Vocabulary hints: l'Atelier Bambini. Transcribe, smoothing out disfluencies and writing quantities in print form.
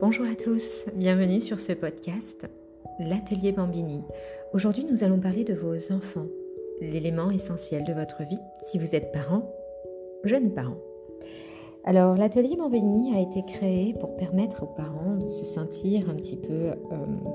Bonjour à tous, bienvenue sur ce podcast, l'Atelier Bambini. Aujourd'hui, nous allons parler de vos enfants, l'élément essentiel de votre vie, si vous êtes parent, jeune parent. Alors, l'Atelier Bambini a été créé pour permettre aux parents de se sentir un petit peu...